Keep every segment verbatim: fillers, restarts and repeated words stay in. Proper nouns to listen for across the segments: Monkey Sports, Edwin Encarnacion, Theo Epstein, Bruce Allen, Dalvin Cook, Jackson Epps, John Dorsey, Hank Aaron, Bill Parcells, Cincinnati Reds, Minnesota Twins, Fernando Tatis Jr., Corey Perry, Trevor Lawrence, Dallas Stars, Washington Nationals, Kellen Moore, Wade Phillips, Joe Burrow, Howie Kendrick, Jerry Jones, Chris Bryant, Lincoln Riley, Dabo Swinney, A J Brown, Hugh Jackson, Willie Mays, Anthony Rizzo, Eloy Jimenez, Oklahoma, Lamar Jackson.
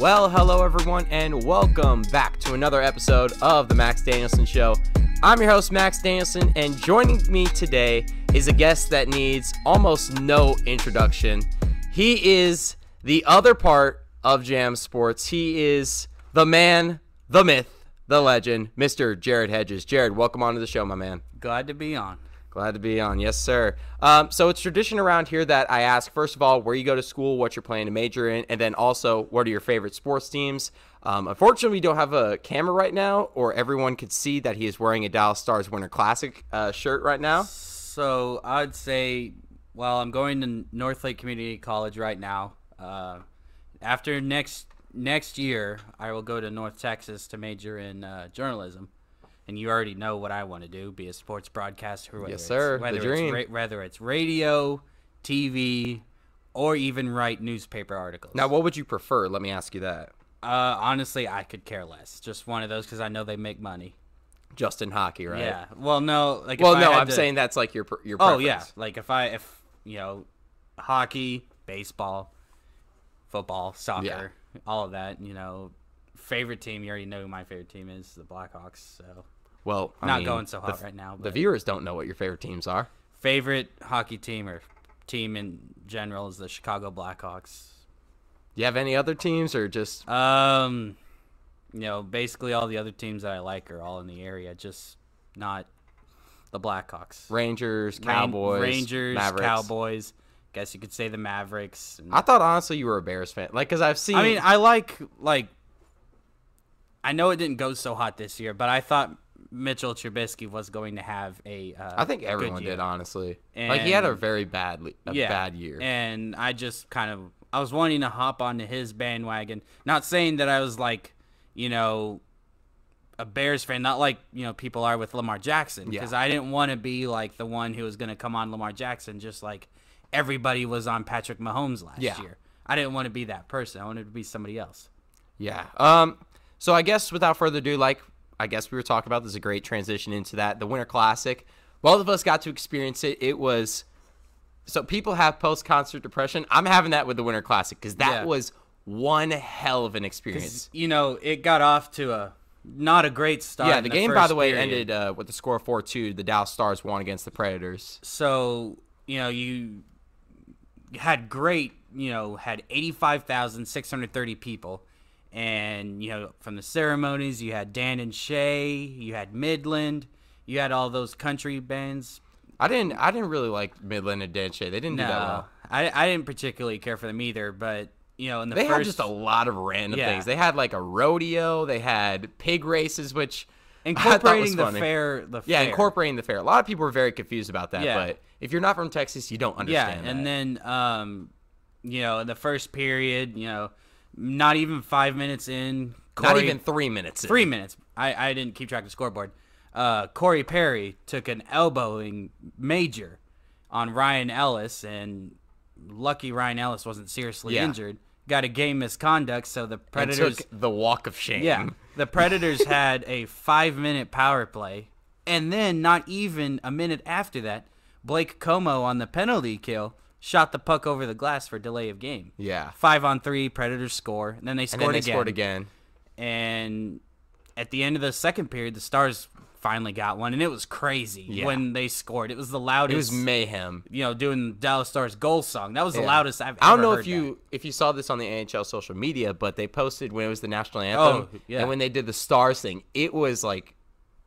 Well, hello everyone, and welcome back to another episode of the Max Danielson Show. I'm your host, Max Danielson, and joining me today is a guest that needs almost no introduction. He is the other part of Jam Sports. He is the man, the myth, the legend, Mister Jared Hedges. Jared, welcome onto the show, my man. Glad to be on. Glad to be on. Yes, sir. Um, so it's tradition around here that I ask, first of all, where you go to school, what you're planning to major in, and then also, what are your favorite sports teams? Um, unfortunately, we don't have a camera right now, or everyone could see that he is wearing a Dallas Stars Winter Classic uh, shirt right now. So I'd say, well, I'm going to North Lake Community College right now. Uh, after next next year, I will go to North Texas to major in uh, journalism. And you already know what I want to do, be a sports broadcaster. Whether yes, sir. It's, whether, the dream. It's ra- whether it's radio, T V, or even write newspaper articles. Now, what would you prefer? Let me ask you that. Uh, honestly, I could care less. Just one of those because I know they make money. Just in hockey, right? Yeah. Well, no. Like, well, if no, I I'm to, saying that's like your your preference. Oh, yeah. Like if I, if, you know, hockey, baseball, football, soccer, yeah. all of that, you know. Favorite team, you already know who my favorite team is, the Blackhawks. So, well, I not mean, going so hot the, right now. But the viewers don't know what your favorite teams are. Favorite hockey team or team in general is the Chicago Blackhawks. Do you have any other teams or just? Um, you know, basically all the other teams that I like are all in the area, just not the Blackhawks. Rangers, Cowboys, Rangers, Mavericks. Cowboys. Guess you could say the Mavericks. And I thought honestly you were a Bears fan, like because I've seen. I mean, I like like. I know it didn't go so hot this year, but I thought Mitchell Trubisky was going to have a. Uh, I think everyone did, honestly. And, like he had a very bad, a yeah, bad year, and I just kind of I was wanting to hop onto his bandwagon. Not saying that I was like, you know, a Bears fan, not like you know people are with Lamar Jackson, because yeah. I didn't want to be like the one who was going to come on Lamar Jackson, just like everybody was on Patrick Mahomes last yeah. year. I didn't want to be that person. I wanted to be somebody else. Yeah. Um. So I guess without further ado, like I guess we were talking about, this is a great transition into that, the Winter Classic. Both of us got to experience it. It was – so people have post-concert depression. I'm having that with the Winter Classic because that yeah. was one hell of an experience. You know, it got off to a not a great start. Yeah, the, the game, by the way, period. ended uh, with the score of four two. The Dallas Stars won against the Predators. So, you know, you had great – you know, had eighty-five thousand six hundred thirty people. And, you know, from the ceremonies, you had Dan and Shay, you had Midland, you had all those country bands. I didn't I didn't really like Midland and Dan and Shay. They didn't no, do that well. I, I didn't particularly care for them either, but, you know, in the they first... They had just a lot of random yeah. things. They had, like, a rodeo. They had pig races, which incorporating the funny. fair. The yeah, fair. incorporating the fair. A lot of people were very confused about that, yeah. but if you're not from Texas, you don't understand Yeah, and that. then, um, you know, in the first period, you know, Not even five minutes in. Corey, Not even three minutes in. Three minutes. I, I didn't keep track of the scoreboard. Uh, Corey Perry took an elbowing major on Ryan Ellis, and lucky Ryan Ellis wasn't seriously yeah. injured. Got a game misconduct, so the Predators... took the walk of shame. Yeah. The Predators had a five-minute power play, and then not even a minute after that, Blake Como on the penalty kill... shot the puck over the glass for delay of game. Yeah. Five on three, Predators score. And then they scored and then they again. scored again. And at the end of the second period, the Stars finally got one. And it was crazy yeah. when they scored. It was the loudest. It was mayhem. You know, doing Dallas Stars goal song. That was yeah. the loudest I've ever heard. I don't know if you, if you saw this on the N H L social media, but they posted when it was the national anthem. Oh, yeah. And when they did the Stars thing, it was like,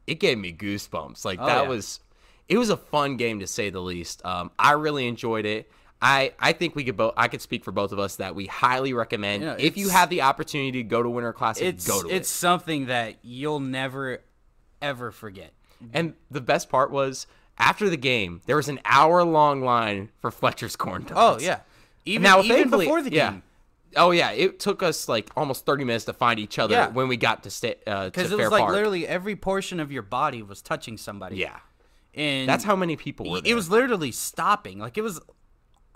it gave me goosebumps. Like, oh, that yeah. was, it was a fun game to say the least. Um, I really enjoyed it. I, I think we could both. I could speak for both of us that we highly recommend. You know, if you have the opportunity to go to Winter Classic, it's, go to it's it. It's something that you'll never, ever forget. And the best part was after the game, there was an hour long line for Fletcher's corn dogs. Oh yeah, even now, even before the game. Yeah. Oh yeah, it took us like almost thirty minutes to find each other yeah. when we got to stay uh, to Fair Park. Because it was like literally every portion of your body was touching somebody. Yeah, and that's how many people were there. It was literally stopping. Like it was.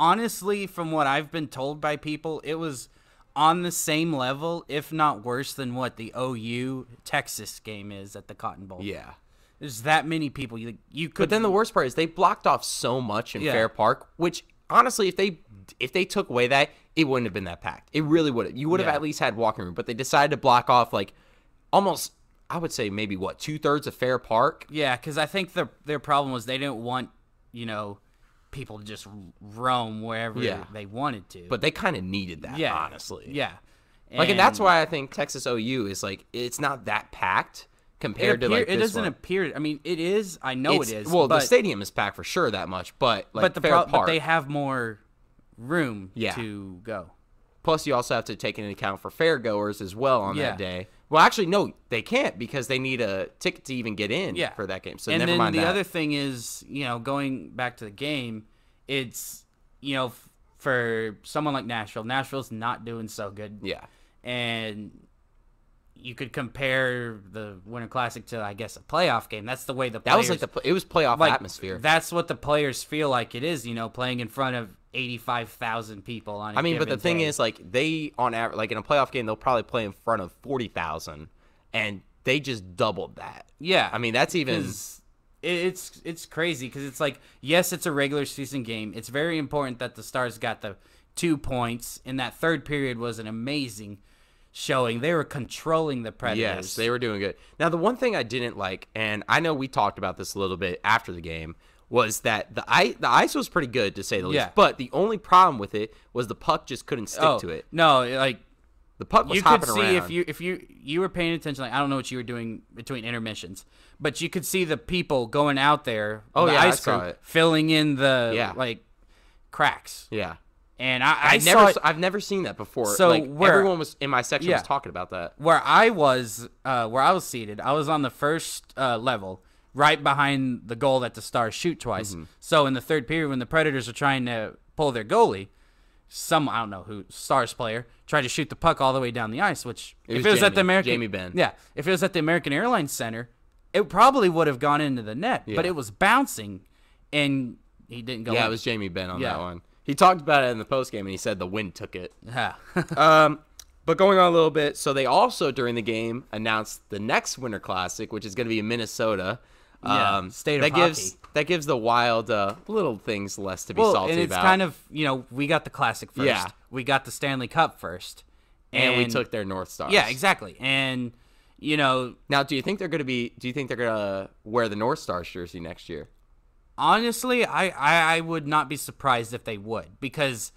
Honestly, from what I've been told by people, it was on the same level, if not worse, than what the O U Texas game is at the Cotton Bowl. Yeah. There's that many people. You, you could. But then the worst part is they blocked off so much in yeah. Fair Park, which, honestly, if they if they took away that, it wouldn't have been that packed. It really would have. You would have yeah. at least had walking room, but they decided to block off like almost, I would say maybe what, two thirds of Fair Park. Yeah, because I think the their problem was they didn't want, you know, people to just roam wherever yeah. they wanted to. But they kind of needed that, yeah. honestly. Yeah. And like, and that's why I think Texas O U is like, it's not that packed compared appear, to like this It doesn't one. appear, I mean, it is, I know it's, it is. Well, but, the stadium is packed for sure that much, but like but the Fair pro, Park. But they have more room yeah. to go. Plus, you also have to take into account for fairgoers as well on yeah. that day. Well, actually, no, they can't because they need a ticket to even get in yeah. for that game. So and never mind that. And then the other thing is, you know, going back to the game, it's, you know, for someone like Nashville, Nashville's not doing so good. Yeah. And you could compare the Winter Classic to, I guess, a playoff game. That's the way the players... That was like the... It was playoff like, atmosphere. That's what the players feel like it is, you know, playing in front of eighty-five thousand people on a I mean, but the day. thing is, like, they, on average, like, in a playoff game, they'll probably play in front of forty thousand, and they just doubled that. Yeah. I mean, that's even... It's it's crazy because it's like, yes, it's a regular season game. It's very important that the Stars got the two points, and that third period was an amazing showing. They were controlling the Predators. Yes, they were doing good. Now, the one thing I didn't like, and I know we talked about this a little bit after the game, was that the ice, the ice was pretty good, to say the yeah. least. But the only problem with it was the puck just couldn't stick oh, to it. No, like... The puck was you hopping around. You could see around. if you if you you were paying attention. Like I don't know what you were doing between intermissions, but you could see the people going out there. Oh the yeah, ice I saw crew, it. Filling in the yeah. like cracks. Yeah, and I, I, I never saw it. I've never seen that before. So like, where, everyone was in my section yeah, was talking about that. Where I was, uh, where I was seated, I was on the first uh, level, right behind the goal that the Stars shoot twice. Mm-hmm. So in the third period, when the Predators are trying to pull their goalie. Some, I don't know who, Stars player, tried to shoot the puck all the way down the ice, which it if was it was Jamie, at the American... Jamie Benn. Yeah. If it was at the American Airlines Center, it probably would have gone into the net, yeah. but it was bouncing, and he didn't go... Yeah, in. It was Jamie Benn on yeah. that one. He talked about it in the postgame, and he said the wind took it. Yeah. um, but going on a little bit, so they also, during the game, announced the next Winter Classic, which is going to be in Minnesota. Yeah, um, state that of gives, hockey. That gives the Wild uh, little things less to be well, salty about. And it's about. kind of, you know, we got the Classic first. Yeah. We got the Stanley Cup first. And, and we took their North Stars. Yeah, exactly. And, you know. Now, do you think they're going to be, do you think they're going to wear the North Stars jersey next year? Honestly, I, I, I would not be surprised if they would. Because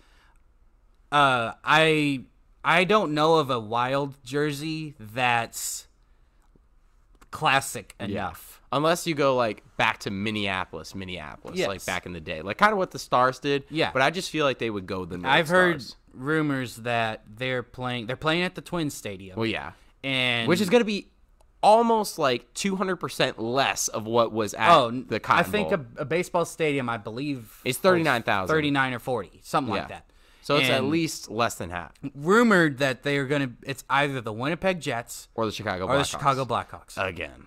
uh, I, I don't know of a Wild jersey that's classic enough. Yeah. Unless you go, like, back to Minneapolis, Minneapolis, yes. like, back in the day. Like, kind of what the Stars did. Yeah. But I just feel like they would go the North I've Stars. heard rumors that they're playing They're playing at the Twins Stadium. Well, yeah. and Which is going to be almost, like, two hundred percent less of what was at oh, the Cotton Bowl. I think a, a baseball stadium, I believe. It's thirty-nine thousand. thirty-nine or forty, something yeah. like that. So it's and at least less than half. Rumored that they are going to – it's either the Winnipeg Jets or the Chicago Blackhawks. Or the Chicago Blackhawks. Again.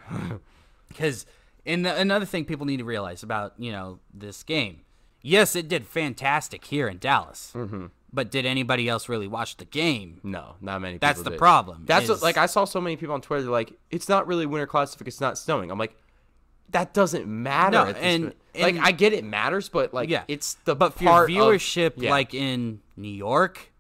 Because and another thing people need to realize about, you know, this game, yes, it did fantastic here in Dallas, mm-hmm. but did anybody else really watch the game? No, not many people That's the did. problem. That's is, what, like I saw so many people on Twitter, they're like, it's not really Winter Classic, it's not snowing. I'm like, that doesn't matter. No, at this and, and, like, I get it matters, but, like, yeah, it's the but part for your viewership, of, yeah. like, in New York,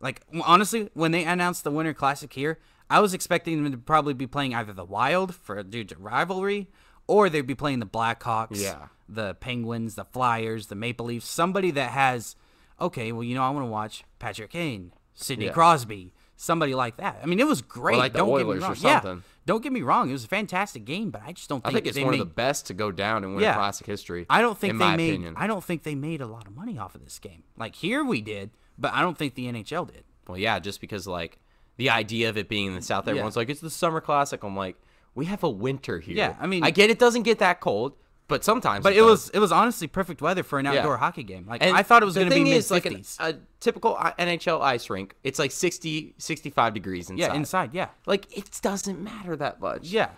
like, honestly, when they announced the Winter Classic here, I was expecting them to probably be playing either the Wild for due to rivalry, or they'd be playing the Blackhawks, yeah. the Penguins, the Flyers, the Maple Leafs, somebody that has, okay, well, you know, I want to watch Patrick Kane, Sidney yeah. Crosby, somebody like that. I mean, it was great. Or like don't the Oilers or something. Yeah, don't get me wrong. It was a fantastic game, but I just don't think I think it's they one made, of the best to go down in Winter yeah, Classic history, I don't think in they my made, opinion. I don't think they made a lot of money off of this game. Like, here we did, but I don't think the N H L did. Well, yeah, just because, like, the idea of it being in the South, everyone's yeah. like, it's the Summer Classic. I'm like, we have a winter here. Yeah, I mean, I get it doesn't get that cold, but sometimes. But it, it was it was honestly perfect weather for an outdoor yeah. hockey game. Like and I thought it was going to be mid fifties. Like an, a typical N H L ice rink, it's like sixty, sixty-five degrees inside. Yeah, inside. Yeah, like it doesn't matter that much. Yeah,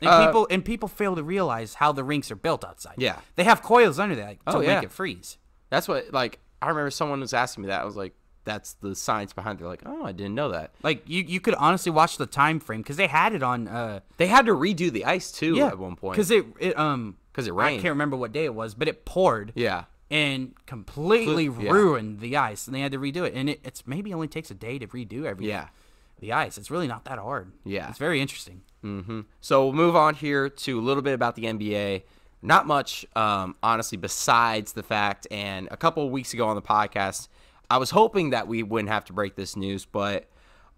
and uh, people and people fail to realize how the rinks are built outside. Yeah, they have coils under there like, to oh, yeah. make it freeze. That's what like I remember someone was asking me that. I was like, that's the science behind it. They're like, oh, I didn't know that. Like, you, you could honestly watch the time frame because they had it on. Uh, they had to redo the ice, too, yeah, at one point. Because it, it, um, it rained. I can't remember what day it was, but it poured. Yeah. and completely yeah. ruined the ice, and they had to redo it. And it, it's maybe only takes a day to redo everything. Yeah. The ice. It's really not that hard. Yeah. It's very interesting. Mm-hmm. So we'll move on here to a little bit about the N B A. Not much, um, honestly, besides the fact, and a couple of weeks ago on the podcast, I was hoping that we wouldn't have to break this news, but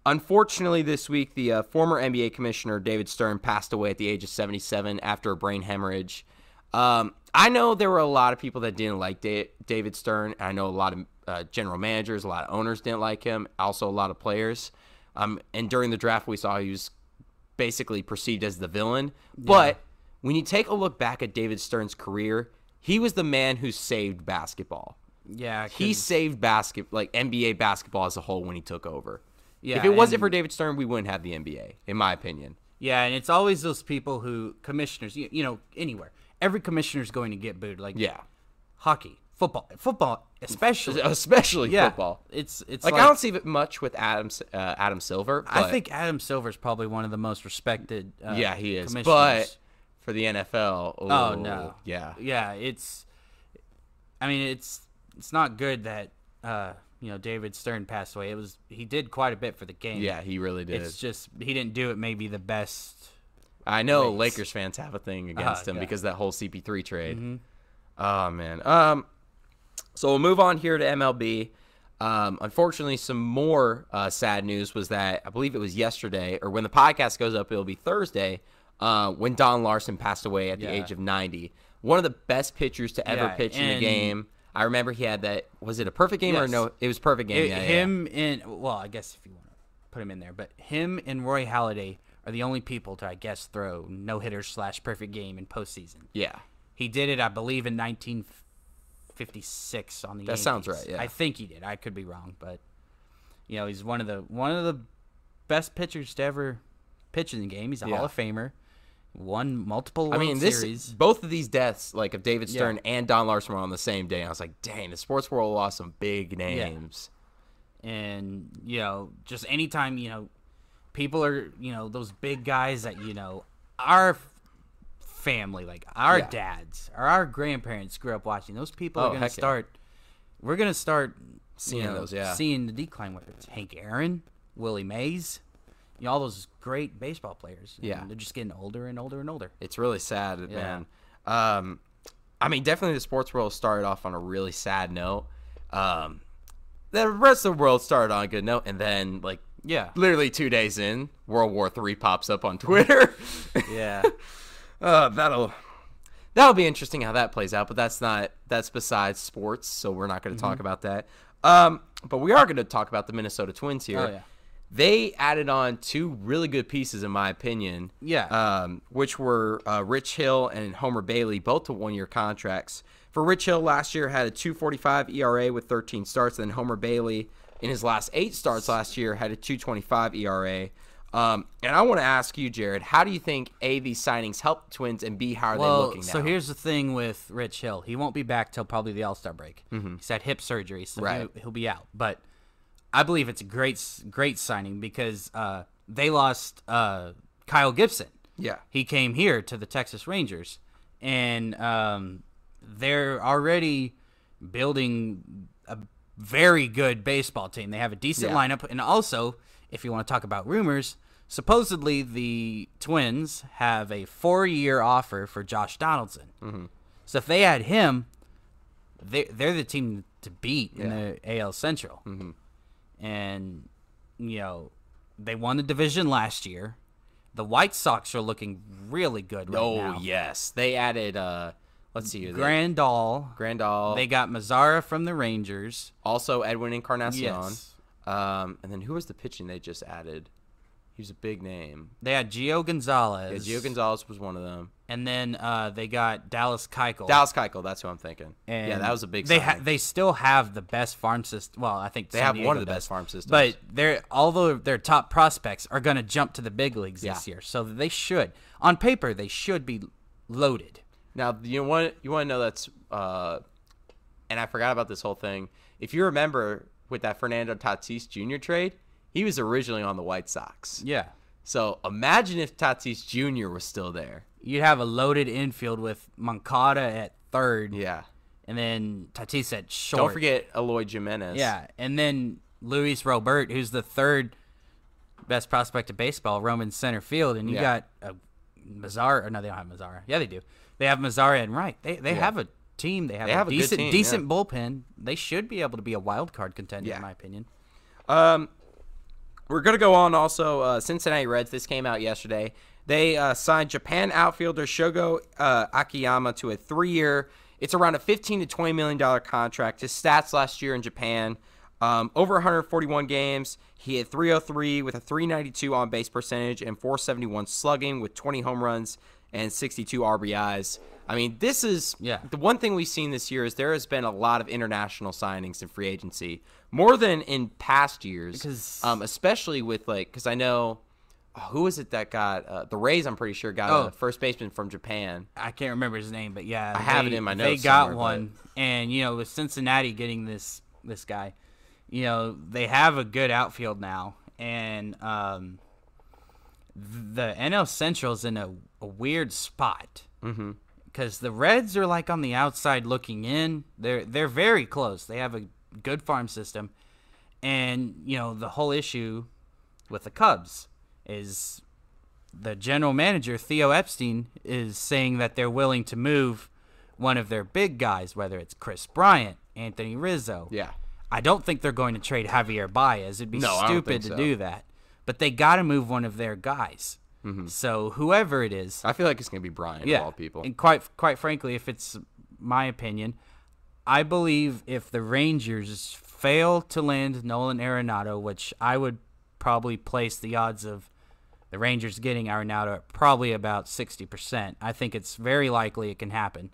unfortunately this week, the uh, former N B A commissioner, David Stern, passed away at the age of seventy-seven after a brain hemorrhage. Um, I know there were a lot of people that didn't like da- David Stern. I know a lot of uh, general managers, a lot of owners didn't like him, also a lot of players. Um, and during the draft, we saw he was basically perceived as the villain, yeah. but when you take a look back at David Stern's career, he was the man who saved basketball. Yeah. He saved basket, like N B A basketball as a whole when he took over. Yeah, if it wasn't for David Stern, we wouldn't have the N B A, in my opinion. Yeah, and it's always those people who, commissioners, you, you know, anywhere. Every commissioner's going to get booed. Like, yeah. hockey, football, football especially. Especially yeah. football. It's it's like, like, I don't see it much with Adam, uh, Adam Silver. But I think Adam Silver's probably one of the most respected uh, yeah, he is, but for the N F L, oh, oh no, yeah, yeah, it's, I mean, it's it's not good that uh, you know, David Stern passed away. It was he did quite a bit for the game. Yeah, he really did. It's just he didn't do it maybe the best. I know race. Lakers fans have a thing against uh, him yeah. because of that whole C P three trade. Mm-hmm. Oh man. Um, so we'll move on here to M L B. Um, unfortunately, some more uh, sad news was that I believe it was yesterday, or when the podcast goes up, it'll be Thursday. Uh, when Don Larson passed away at the yeah. age of ninety. One of the best pitchers to ever yeah, pitch in the game. I remember he had that. Was it a perfect game yes. or no? It was perfect game. It, yeah, him yeah. and, well, I guess if you want to put him in there, but him and Roy Halladay are the only people to, I guess, throw no-hitters slash perfect game in postseason. Yeah. He did it, I believe, in nineteen fifty-six on the Yankees. That sounds right, yeah. I think he did. I could be wrong, but, you know, he's one of the one of the best pitchers to ever pitch in the game. He's a yeah. Hall of Famer. Won multiple I mean, this, series. Both of these deaths, like of David Stern yeah. and Don Larson, were on the same day. I was like, dang, the sports world lost some big names. Yeah. And, you know, just anytime, you know, people are, you know, those big guys that, you know, our family, like our yeah. dads or our grandparents grew up watching, those people oh, are going to start, yeah. we're going to start seeing you know, those, yeah. seeing the decline, whether it's Hank Aaron, Willie Mays. You know, all those great baseball players. Yeah. They're just getting older and older and older. It's really sad, yeah. man. Um, I mean, definitely the sports world started off on a really sad note. Um, the rest of the world started on a good note. And then, like, yeah, literally two days in, World War Three pops up on Twitter. yeah. uh, that'll that'll be interesting how that plays out. But that's not that's besides sports, so we're not going to mm-hmm. talk about that. Um, but we are going to talk about the Minnesota Twins here. Oh, yeah. They added on two really good pieces, in my opinion. Yeah. Um, which were uh, Rich Hill and Homer Bailey, both to one-year contracts. For Rich Hill, last year had a two forty-five E R A with thirteen starts. Then Homer Bailey, in his last eight starts last year, had a two twenty-five E R A. Um, and I want to ask you, Jared, how do you think A, these signings help the Twins, and B, how are well, they looking now? So here's the thing with Rich Hill: he won't be back till probably the All-Star break. Mm-hmm. He's had hip surgery, so right. he'll, he'll be out, but I believe it's a great, great signing because uh, they lost uh, Kyle Gibson. Yeah, he came here to the Texas Rangers, and um, they're already building a very good baseball team. They have a decent yeah. lineup, and also, if you want to talk about rumors, supposedly the Twins have a four-year offer for Josh Donaldson. Mm-hmm. So if they had him, they they're the team to beat yeah. in the A L Central. Mm-hmm. And, you know, they won the division last year. The White Sox are looking really good right oh, now. Oh, yes. They added, uh, let's see. Grandal. Grandal. They got Mazara from the Rangers. Also Edwin Encarnacion. Yes. Um, and then who was the pitching they just added? He was a big name. They had Gio Gonzalez. Yeah, Gio Gonzalez was one of them. And then uh, they got Dallas Keuchel. Dallas Keuchel, that's who I'm thinking. And yeah, that was a big they ha- They still have the best farm system. Well, I think San They have Diego one of the does. best farm systems. But they're, although their top prospects are going to jump to the big leagues yeah. this year, so they should. On paper, they should be loaded. Now, you want you want to know that's uh, – and I forgot about this whole thing. If you remember with that Fernando Tatis Junior trade, he was originally on the White Sox. Yeah. So imagine if Tatis Junior was still there. You'd have a loaded infield with Moncada at third. Yeah. And then Tatis said short. Don't forget Eloy Jimenez. Yeah, and then Luis Robert, who's the third best prospect of baseball, Roman center field, and you yeah. got a Mazara. Or no, they don't have Mazara. Yeah, they do. They have Mazara and Wright. They they yeah. have a team. They have, they a, have decent, a good team, decent yeah. bullpen. They should be able to be a wild card contender, yeah. in my opinion. Um, we're gonna go on. Also, uh, Cincinnati Reds. This came out yesterday. They uh, signed Japan outfielder Shogo uh, Akiyama to a three-year. It's around a fifteen to twenty million dollar contract. His stats last year in Japan. Um, over one hundred forty-one games, he hit three oh three with a three ninety-two on-base percentage and four seventy-one slugging with twenty home runs and sixty-two R B Is. I mean, this is yeah. the one thing we've seen this year is there has been a lot of international signings in free agency, more than in past years, because, um, especially with, like, because I know, who is it that got, uh, the Rays, I'm pretty sure, got oh, a first baseman from Japan. I can't remember his name, but yeah. I they, have it in my notes. They got one, but... and, you know, with Cincinnati getting this this guy, you know, they have a good outfield now, and um, the N L Central's in a, a weird spot because mm-hmm. the Reds are like on the outside looking in. They're they're very close. They have a good farm system, and you know the whole issue with the Cubs is the general manager Theo Epstein is saying that they're willing to move one of their big guys, whether it's Chris Bryant, Anthony Rizzo, yeah. I don't think they're going to trade Javier Baez. It'd be no, stupid to so. do that. But they got to move one of their guys. Mm-hmm. So whoever it is. I feel like it's going to be Brian, yeah, of all people. And quite quite frankly, if it's my opinion, I believe if the Rangers fail to land Nolan Arenado, which I would probably place the odds of the Rangers getting Arenado at probably about sixty percent. I think it's very likely it can happen.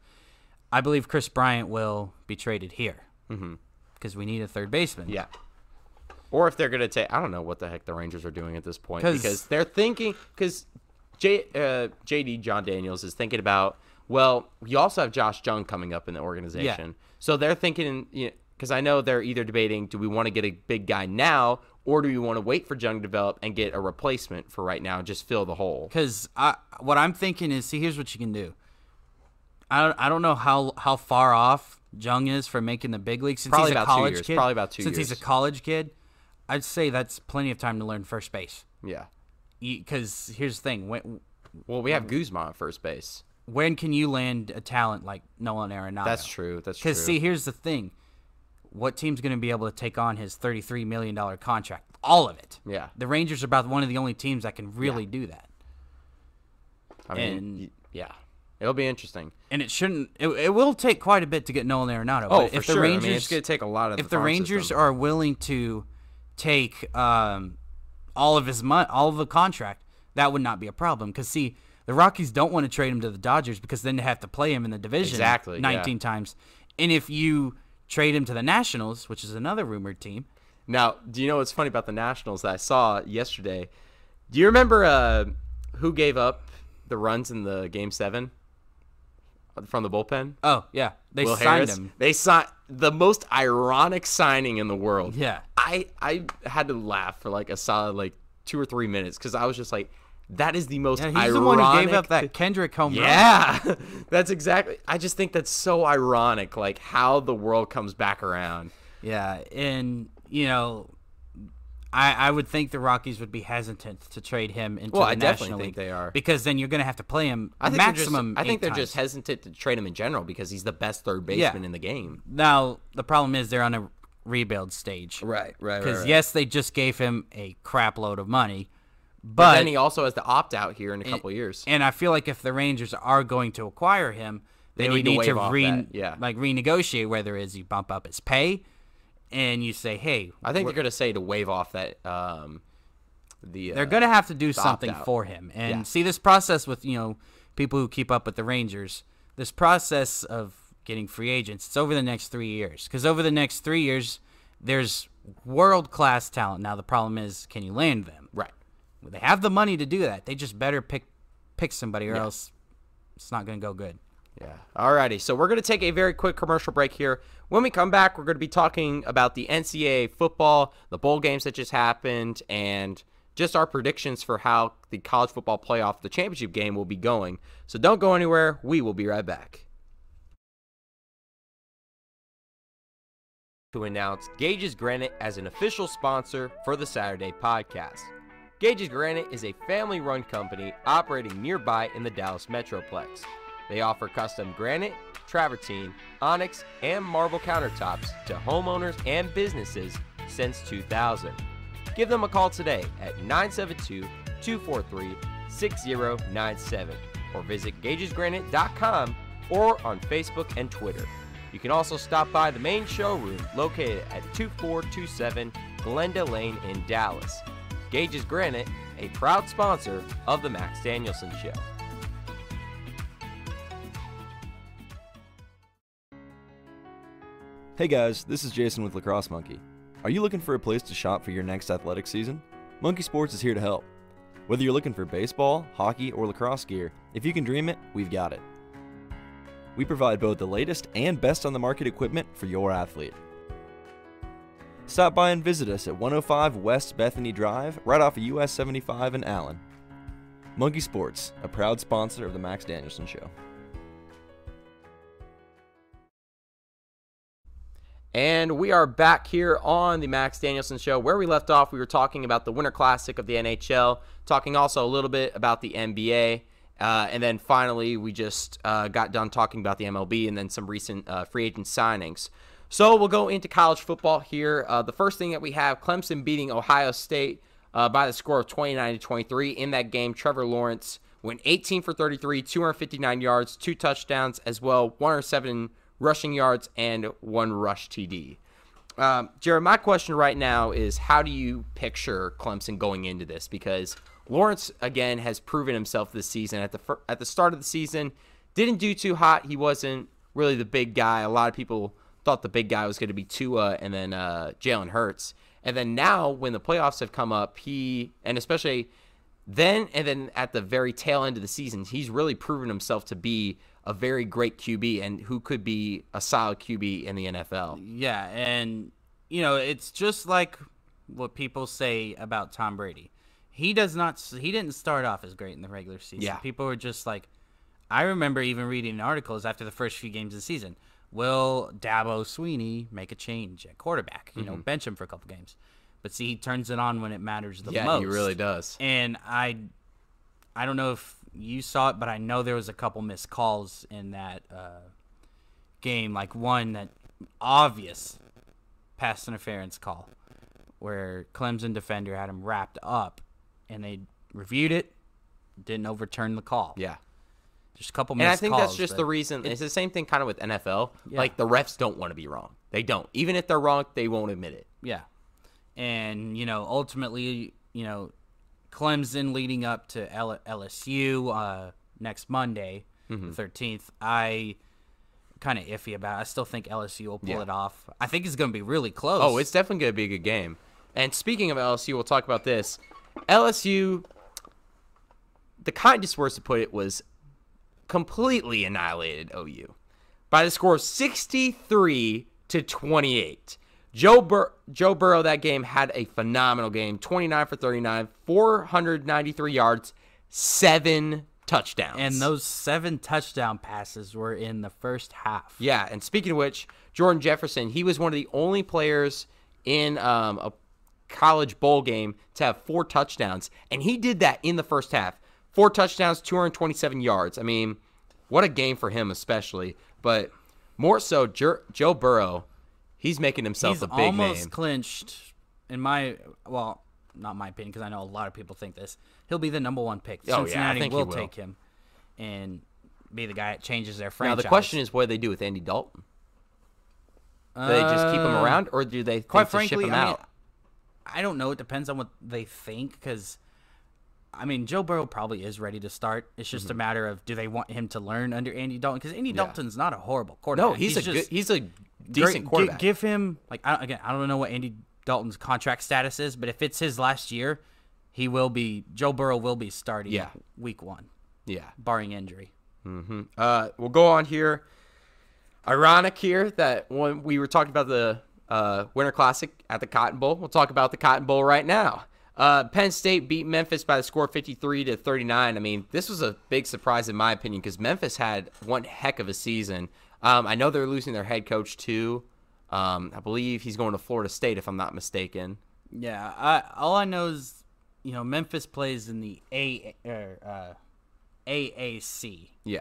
I believe Chris Bryant will be traded here. Mm-hmm. Because we need a third baseman. Yeah. Or if they're going to take... I don't know what the heck the Rangers are doing at this point. Because they're thinking... Because J, uh, J D John Daniels is thinking about... Well, you also have Josh Jung coming up in the organization. Yeah. So they're thinking... Because you know, I know they're either debating, do we want to get a big guy now... Or do we want to wait for Jung to develop and get a replacement for right now? Just fill the hole. Because what I'm thinking is... See, here's what you can do. I don't, I don't know how, how far off... Jung is for making the big league since probably he's a college kid. Probably about two since years. Since he's a college kid, I'd say that's plenty of time to learn first base. Yeah. Because here's the thing. When, well, we have Guzman at first base. When can you land a talent like Nolan Arenado? That's true. That's true. Because, see, here's the thing. What team's going to be able to take on his thirty-three million dollar contract? All of it. Yeah. The Rangers are about one of the only teams that can really yeah. do that. I mean, and, yeah. It'll be interesting, and it shouldn't. It, it will take quite a bit to get Nolan Arenado. Oh, but if for the sure. Rangers, I mean, it's going to take a lot of. If the, the Rangers system. are willing to take um, all of his money, all of the contract, that would not be a problem. Because see, the Rockies don't want to trade him to the Dodgers because then they have to play him in the division exactly nineteen yeah. times. And if you trade him to the Nationals, which is another rumored team. Now, do you know what's funny about the Nationals that I saw yesterday? Do you remember uh, who gave up the runs in the game seven? From the bullpen? Oh, yeah. They Will signed Harris. him. They signed the most ironic signing in the world. Yeah. I, I had to laugh for like a solid like two or three minutes because I was just like, that is the most yeah, he's ironic. He's the one who gave up that Kendrick home run. Yeah. That's exactly. I just think that's so ironic, like how the world comes back around. Yeah. And, you know, I, I would think the Rockies would be hesitant to trade him into well, the I National League. Think they are. Because then you're going to have to play him I think maximum just, I think they're times. just hesitant to trade him in general because he's the best third baseman yeah. in the game. Now, the problem is they're on a rebuild stage. Right, right, right. Because, right. yes, they just gave him a crap load of money. But, but then he also has to opt out here in a couple and, years. And I feel like if the Rangers are going to acquire him, they, they would need, need to, to re yeah. like renegotiate whether it is you bump up his pay. And you say, hey, I think they're going to say to waive off that. Um, the they're uh, going to have to do something for him, and yeah. see this process with you know people who keep up with the Rangers. This process of getting free agents, it's over the next three years because over the next three years, there's world class talent. Now the problem is, can you land them? Right, well, they have the money to do that. They just better pick pick somebody, or yeah. else it's not going to go good. Yeah. Alrighty, so we're going to take a very quick commercial break here. When we come back, we're going to be talking about the N C double A football, the bowl games that just happened, and just our predictions for how the college football playoff, the championship game, will be going. So don't go anywhere. We will be right back. to announce Gage's Granite as an official sponsor for the Saturday podcast. Gage's Granite is a family-run company operating nearby in the Dallas Metroplex. They offer custom granite, travertine, onyx, and marble countertops to homeowners and businesses since two thousand. Give them a call today at nine seven two, two four three, six zero nine seven or visit gages granite dot com or on Facebook and Twitter. You can also stop by the main showroom located at two four two seven Glenda Lane in Dallas. Gage's Granite, a proud sponsor of the Max Danielson Show. Hey guys, this is Jason with Lacrosse Monkey. Are you looking for a place to shop for your next athletic season? Monkey Sports is here to help. Whether you're looking for baseball, hockey, or lacrosse gear, if you can dream it, we've got it. We provide both the latest and best on the market equipment for your athlete. Stop by and visit us at one oh five West Bethany Drive, right off of U S seventy-five in Allen. Monkey Sports, a proud sponsor of the Max Danielson Show. And we are back here on the Max Danielson Show. Where we left off, we were talking about the Winter Classic of the N H L, talking also a little bit about the N B A, uh, and then finally we just uh, got done talking about the M L B and then some recent uh, free agent signings. So we'll go into college football here. Uh, the first thing that we have, Clemson beating Ohio State uh, by the score of twenty-nine to twenty-three. In that game, Trevor Lawrence went eighteen for thirty-three, two fifty-nine yards, two touchdowns, as well one oh seven rushing yards and one rush T D. Um, Jared, my question right now is, how do you picture Clemson going into this? Because Lawrence, again, has proven himself this season. At the fir- at the start of the season, didn't do too hot. He wasn't really the big guy. A lot of people thought the big guy was going to be Tua and then uh, Jalen Hurts. And then now, when the playoffs have come up, he, and especially then, and then at the very tail end of the season, he's really proven himself to be a very great Q B and who could be a solid Q B in the N F L. Yeah, and, you know, it's just like what people say about Tom Brady. He does not – he didn't start off as great in the regular season. Yeah. People were just like – I remember even reading articles after the first few games of the season. Will Dabo Sweeney make a change at quarterback? You mm-hmm. know, bench him for a couple games. But, see, he turns it on when it matters the yeah, most. Yeah, he really does. And I, I don't know if – you saw it, but I know there was a couple missed calls in that uh, game, like one that obvious pass interference call where Clemson defender had him wrapped up, and they reviewed it, didn't overturn the call. Yeah. Just a couple missed calls. And I think calls, that's just the reason. It's the same thing kind of with N F L. Yeah. Like, the refs don't want to be wrong. They don't. Even if they're wrong, they won't admit it. Yeah. And, you know, ultimately, you know, Clemson leading up to L S U uh, next Monday, mm-hmm. the thirteenth. I kind of iffy about it. I still think L S U will pull yeah. it off. I think it's going to be really close. Oh, it's definitely going to be a good game. And speaking of L S U, we'll talk about this. L S U, the kindest words to put it, was completely annihilated O U by the score of sixty-three to twenty-eight. Joe Bur- Joe Burrow that game had a phenomenal game. twenty-nine for thirty-nine, four ninety-three yards, seven touchdowns. And those seven touchdown passes were in the first half. Yeah, and speaking of which, Jordan Jefferson, he was one of the only players in um, a college bowl game to have four touchdowns, and he did that in the first half. Four touchdowns, two twenty-seven yards. I mean, what a game for him especially, but more so Jer- Joe Burrow. He's making himself He's a big name. He's almost clinched, in my – well, not my opinion, because I know a lot of people think this. He'll be the number one pick. Oh, Cincinnati yeah, I think will, will take him and be the guy that changes their franchise. Now, the question is what do they do with Andy Dalton? Do they just keep him around, or do they quite frankly, ship him out? I mean, I don't know. It depends on what they think because, I mean, Joe Burrow probably is ready to start. It's just mm-hmm. a matter of do they want him to learn under Andy Dalton because Andy yeah. Dalton's not a horrible quarterback. No, he's, he's a just, good – he's a – decent quarterback. Give him like I don't, again. I don't know what Andy Dalton's contract status is, but if it's his last year, he will be. Joe Burrow will be starting. Yeah. Week one. Yeah, barring injury. Mm-hmm. Uh, we'll go on here. Ironic here that when we were talking about the uh, Winter Classic at the Cotton Bowl, we'll talk about the Cotton Bowl right now. Uh, Penn State beat Memphis by the score fifty-three to thirty-nine. I mean, this was a big surprise in my opinion because Memphis had one heck of a season. Um, I know they're losing their head coach, too. Um, I believe he's going to Florida State, if I'm not mistaken. Yeah, I, all I know is, you know, Memphis plays in the A, uh, A A C. Yeah.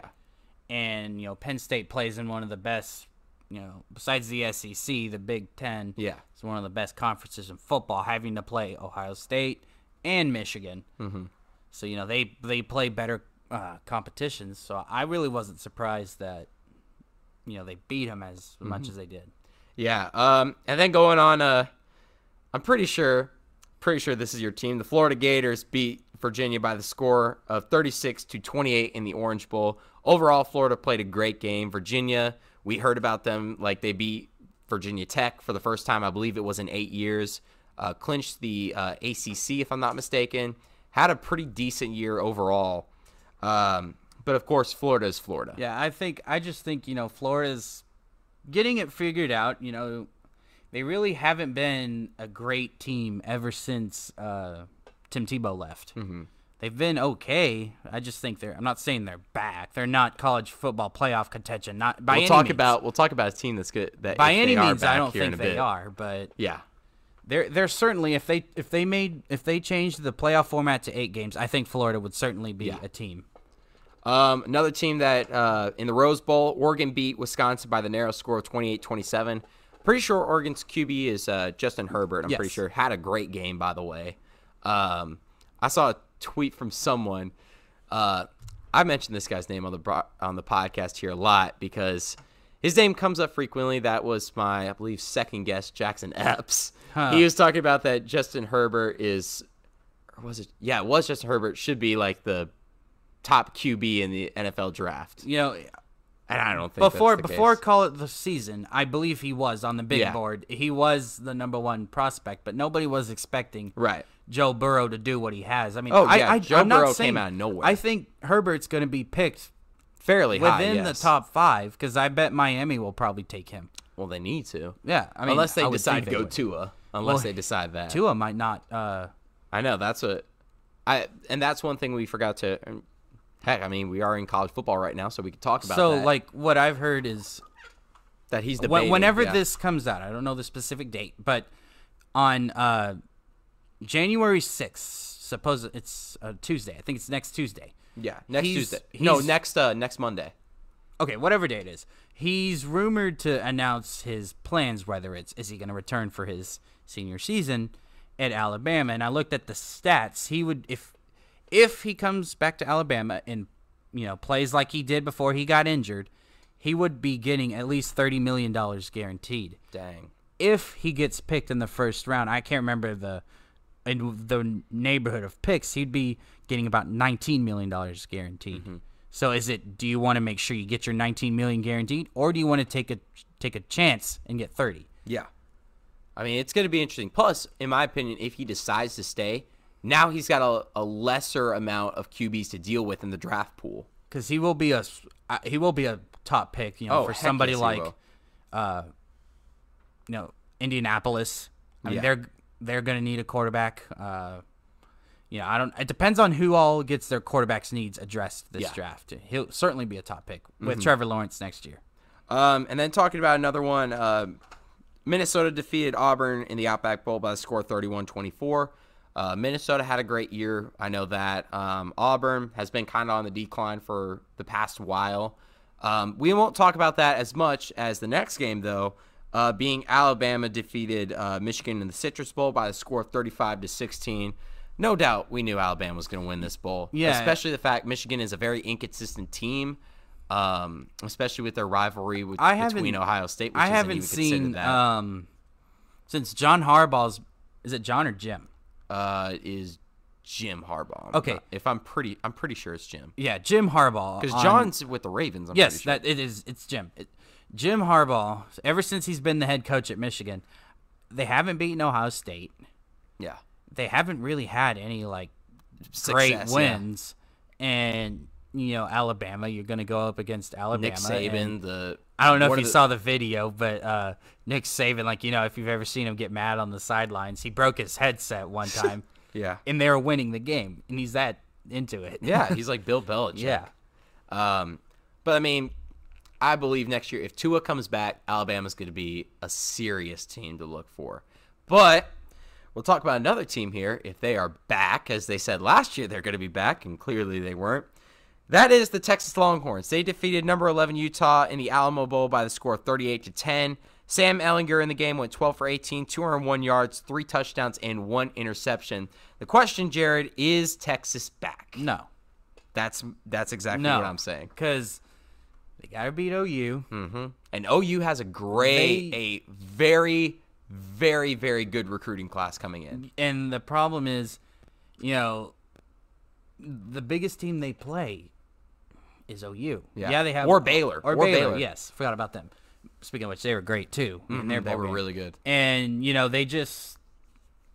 And, you know, Penn State plays in one of the best, you know, besides the S E C, the Big Ten. Yeah. It's one of the best conferences in football, having to play Ohio State and Michigan. Mm-hmm. So, you know, they, they play better uh, competitions. So I really wasn't surprised that, you know, they beat him as mm-hmm. much as they did. Yeah. Um, and then going on, uh, I'm pretty sure, pretty sure this is your team. The Florida Gators beat Virginia by the score of thirty-six to twenty-eight in the Orange Bowl. Overall, Florida played a great game. Virginia, we heard about them, like they beat Virginia Tech for the first time. I believe it was in eight years. Uh, clinched the uh, A C C, if I'm not mistaken. Had a pretty decent year overall. Um, but, of course, Florida is Florida. Yeah, I think I just think, you know, Florida's getting it figured out. You know, they really haven't been a great team ever since uh, Tim Tebow left. Mm-hmm. They've been okay. I just think they're – I'm not saying they're back. They're not college football playoff contention. Not by we'll any talk means. About, we'll talk about a team that's good. That by any means, I don't think they are, but – yeah. They're they're certainly if they if they made if they changed the playoff format to eight games, I think Florida would certainly be yeah. a team. Um, another team that uh, in the Rose Bowl, Oregon beat Wisconsin by the narrow score of twenty-eight twenty-seven. Pretty sure Oregon's Q B is uh, Justin Herbert. I'm yes. pretty sure had a great game, by the way. Um, I saw a tweet from someone. Uh, I mentioned this guy's name on the on the podcast here a lot because his name comes up frequently. That was my, I believe, second guest, Jackson Epps. Huh. He was talking about that Justin Herbert is, or was it? Yeah, it was Justin Herbert. Should be like the top Q B in the N F L draft. You know, and I don't think before that's the before case. Call it the season, I believe he was on the big yeah. board. He was the number one prospect, but nobody was expecting right. Joe Burrow to do what he has. I mean, oh, I, yeah. I, Joe I'm Burrow not saying, came out of nowhere. I think Herbert's going to be picked fairly high, within yes. the top five, because I bet Miami will probably take him. Well, they need to. Yeah, I mean, unless they I decide to go would. Tua, unless well, they decide that Tua might not. Uh, I know that's a, I and that's one thing we forgot to. Heck, I mean, we are in college football right now, so we could talk about. So, that. like, what I've heard is that he's debating. Whenever yeah. this comes out, I don't know the specific date, but on uh, January sixth, suppose it's uh, Tuesday. I think it's next Tuesday. Yeah, next he's, Tuesday. He's, no, next uh, next Monday. Okay, whatever day it is. He's rumored to announce his plans, whether it's is he going to return for his senior season at Alabama. And I looked at the stats. He would if if he comes back to Alabama and, you know, plays like he did before he got injured, he would be getting at least thirty million dollars guaranteed. Dang. If he gets picked in the first round, I can't remember the in the neighborhood of picks, he'd be getting about nineteen million dollars guaranteed. Mm-hmm. So is it, do you want to make sure you get your nineteen million dollars guaranteed, or do you want to take a take a chance and get thirty? Yeah. I mean, it's going to be interesting. Plus, in my opinion, if he decides to stay, now he's got a, a lesser amount of Q Bs to deal with in the draft pool. Because he will be a he will be a top pick, you know, oh, for somebody yes, like, uh, you know, Indianapolis. I mean, yeah. they're they're going to need a quarterback. Uh, you know, I don't. It depends on who all gets their quarterback's needs addressed this yeah. draft. He'll certainly be a top pick with mm-hmm. Trevor Lawrence next year. Um, and then talking about another one, uh, Minnesota defeated Auburn in the Outback Bowl by a score of thirty-one twenty-four. Uh, Minnesota had a great year. I know that. Um, Auburn has been kind of on the decline for the past while. Um, we won't talk about that as much as the next game, though. Uh, being Alabama defeated uh, Michigan in the Citrus Bowl by a score of thirty-five to sixteen. No doubt we knew Alabama was going to win this bowl. Yeah. Especially the fact Michigan is a very inconsistent team, um, especially with their rivalry with, between Ohio State, which I haven't even seen that. Um, since John Harbaugh's – is it John or Jim? Uh, is Jim Harbaugh. Okay. Not, if I'm pretty – I'm pretty sure it's Jim. Yeah, Jim Harbaugh. Because John's with the Ravens, I'm yes, pretty sure. Yes, that, it is, it's Jim. It, Jim Harbaugh, ever since he's been the head coach at Michigan, they haven't beaten Ohio State. Yeah. They haven't really had any, like, success, great wins. Yeah. And, you know, Alabama, you're going to go up against Alabama. Nick Saban, and the – I don't know if you the, saw the video, but uh, Nick Saban, like, you know, if you've ever seen him get mad on the sidelines, he broke his headset one time. yeah. And they were winning the game, and he's that into it. yeah, he's like Bill Belichick. Yeah. Um, but, I mean – I believe next year, if Tua comes back, Alabama's going to be a serious team to look for. But we'll talk about another team here. If they are back, as they said last year, they're going to be back, and clearly they weren't. That is the Texas Longhorns. They defeated number eleven Utah in the Alamo Bowl by the score of thirty-eight to ten. Sam Ehlinger in the game went twelve for eighteen, two hundred one yards, three touchdowns, and one interception. The question, Jared, is Texas back? No. That's that's exactly no, what I'm saying. Because they got to beat O U. Mm-hmm. And O U has a great, they, a very, very, very good recruiting class coming in. And the problem is, you know, the biggest team they play is O U. Yeah, yeah they have. Or Baylor. Or, or Baylor. Baylor, yes. Forgot about them. Speaking of which, they were great, too. Mm-hmm. They were game. really good. And, you know, they just,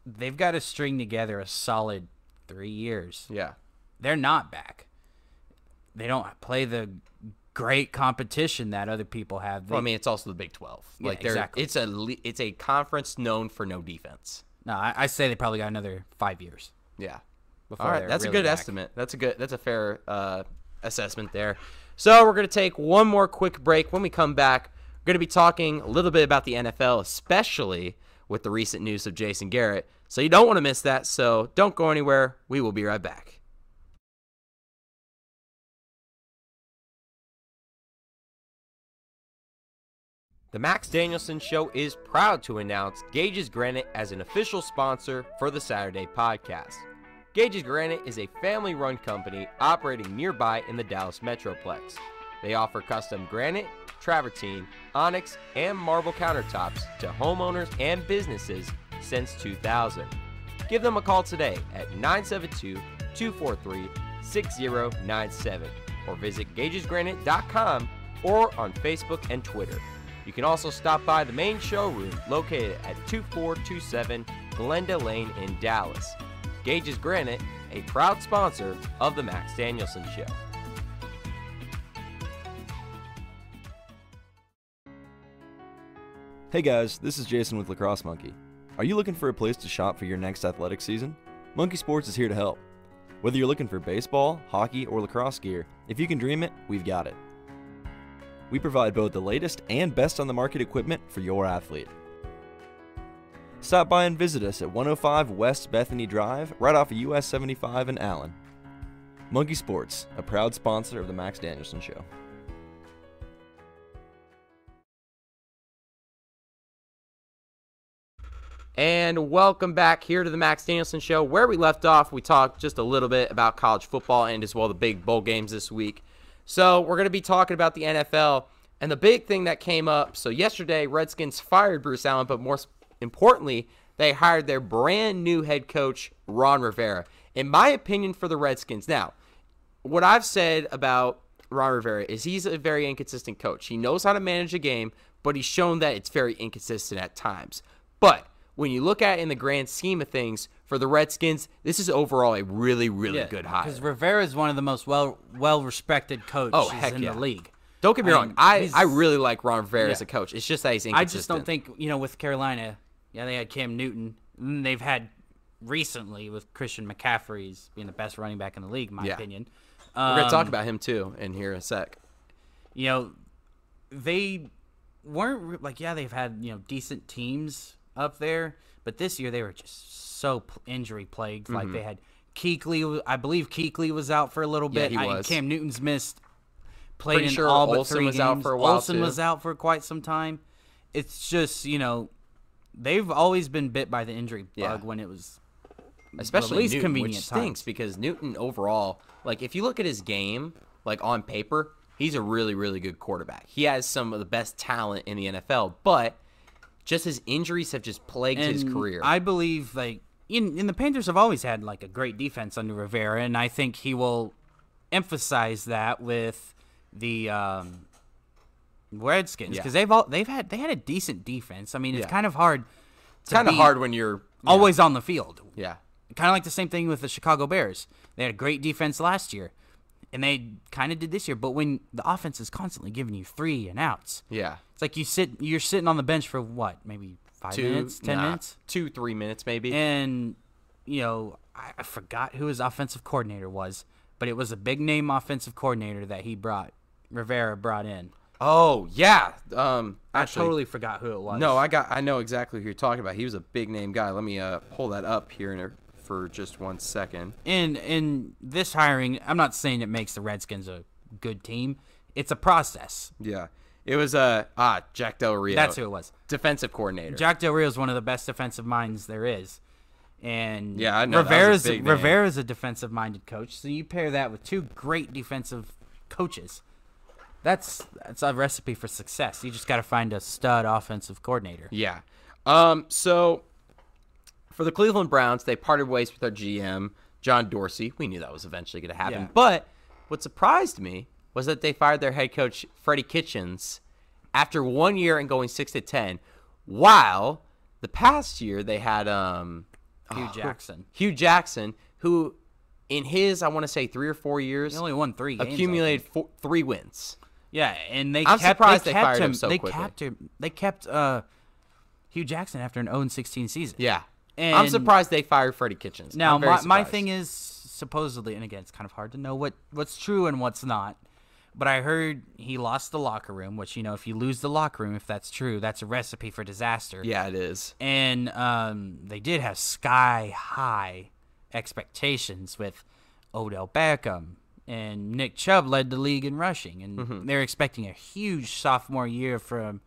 they've got to string together a solid three years. Yeah. They're not back. They don't play the great competition that other people have. They, well, I mean, it's also the Big twelve. Yeah, like exactly. It's a it's a conference known for no defense. No, I, I say they probably got another five years. Yeah. All right, that's really a good back. estimate. That's a good. That's a fair uh, assessment there. So we're gonna take one more quick break. When we come back, we're gonna be talking a little bit about the N F L, especially with the recent news of Jason Garrett. So you don't want to miss that. So don't go anywhere. We will be right back. The Max Danielson Show is proud to announce Gage's Granite as an official sponsor for the Saturday podcast. Gage's Granite is a family-run company operating nearby in the Dallas Metroplex. They offer custom granite, travertine, onyx, and marble countertops to homeowners and businesses since two thousand. Give them a call today at nine seven two, two four three, six zero nine seven or visit gages granite dot com or on Facebook and Twitter. You can also stop by the main showroom located at two four two seven Glenda Lane in Dallas. Gage's Granite, a proud sponsor of the Max Danielson Show. Hey guys, this is Jason with Lacrosse Monkey. Are you looking for a place to shop for your next athletic season? Monkey Sports is here to help. Whether you're looking for baseball, hockey, or lacrosse gear, if you can dream it, we've got it. We provide both the latest and best on the market equipment for your athlete. Stop by and visit us at one oh five West Bethany Drive, right off of U S seventy-five in Allen. Monkey Sports, a proud sponsor of the Max Danielson Show. And welcome back here to the Max Danielson Show. Where we left off, we talked just a little bit about college football and as well the big bowl games this week. So we're going to be talking about the N F L and the big thing that came up. So yesterday, Redskins fired Bruce Allen, but more importantly, they hired their brand new head coach, Ron Rivera. In my opinion, for the Redskins. Now, what I've said about Ron Rivera is he's a very inconsistent coach. He knows how to manage a game, but he's shown that it's very inconsistent at times. But when you look at it in the grand scheme of things, for the Redskins, this is overall a really, really yeah, good hire. Because Rivera is one of the most well, well-respected coaches oh, heck in yeah. the league. Don't get me I wrong. Mean, I, I really like Ron Rivera yeah. as a coach. It's just that he's inconsistent. I just don't think, you know, with Carolina, yeah, they had Cam Newton. And they've had recently with Christian McCaffrey's being the best running back in the league, in my yeah. opinion. Um, We're going to talk about him, too, in here in a sec. You know, they weren't, like, yeah, they've had, you know, decent teams up there. But this year they were just so injury plagued. Like mm-hmm. they had Kuechly, I believe Kuechly was out for a little bit. Yeah, he was. I, Cam Newton's missed. Played Pretty in sure all but Olsen three was games. Out for a while Olsen too. was out for quite some time. It's just you know, they've always been bit by the injury bug yeah. when it was, especially least Newton, convenient which stinks times. Because Newton overall, like if you look at his game, like on paper, he's a really really good quarterback. He has some of the best talent in the N F L, but just his injuries have just plagued and his career. I believe like. In, in the Panthers have always had, like, a great defense under Rivera, and I think he will emphasize that with the um, Redskins because yeah. they've all they've had they had a decent defense. I mean, it's yeah. kind of hard. It's kind of hard when you're always yeah. on the field. Yeah, kind of like the same thing with the Chicago Bears. They had a great defense last year, and they kind of did this year. But when the offense is constantly giving you three and outs, yeah, it's like you sit you're sitting on the bench for what maybe. Five two, minutes, ten nah, minutes? Two, three minutes maybe. And, you know, I, I forgot who his offensive coordinator was, but it was a big-name offensive coordinator that he brought, Rivera brought in. Oh yeah, um, actually, I totally forgot who it was. No, I got I know exactly who you're talking about. He was a big name guy. Let me uh, pull that up here in a, for just one second. And in this hiring, I'm not saying it makes the Redskins a good team. It's a process. Yeah, it was uh, ah Jack Del Rio. That's who it was. Defensive coordinator. Jack Del Rio is one of the best defensive minds there is. And yeah, I know, Rivera's a Rivera's a defensive minded coach. So you pair that with two great defensive coaches. That's that's a recipe for success. You just got to find a stud offensive coordinator. Yeah. Um, so for the Cleveland Browns, they parted ways with their G M, John Dorsey. We knew that was eventually going to happen. Yeah. But what surprised me was that they fired their head coach, Freddie Kitchens, after one year and going six to ten, while the past year they had um, Hugh oh, Jackson. Hugh Jackson, who in his, I want to say, three or four years, he only won three games, accumulated four, three wins. Yeah, and they I'm kept, surprised they, they kept fired him, him so they quickly. Kept him, they kept uh, Hugh Jackson after an oh and sixteen season. Yeah, and I'm surprised they fired Freddie Kitchens. Now, my, my thing is, supposedly, and again, it's kind of hard to know what, what's true and what's not, but I heard he lost the locker room, which, you know, if you lose the locker room, if that's true, that's a recipe for disaster. Yeah, it is. And um, they did have sky-high expectations with Odell Beckham, and Nick Chubb led the league in rushing, and mm-hmm. they're expecting a huge sophomore year from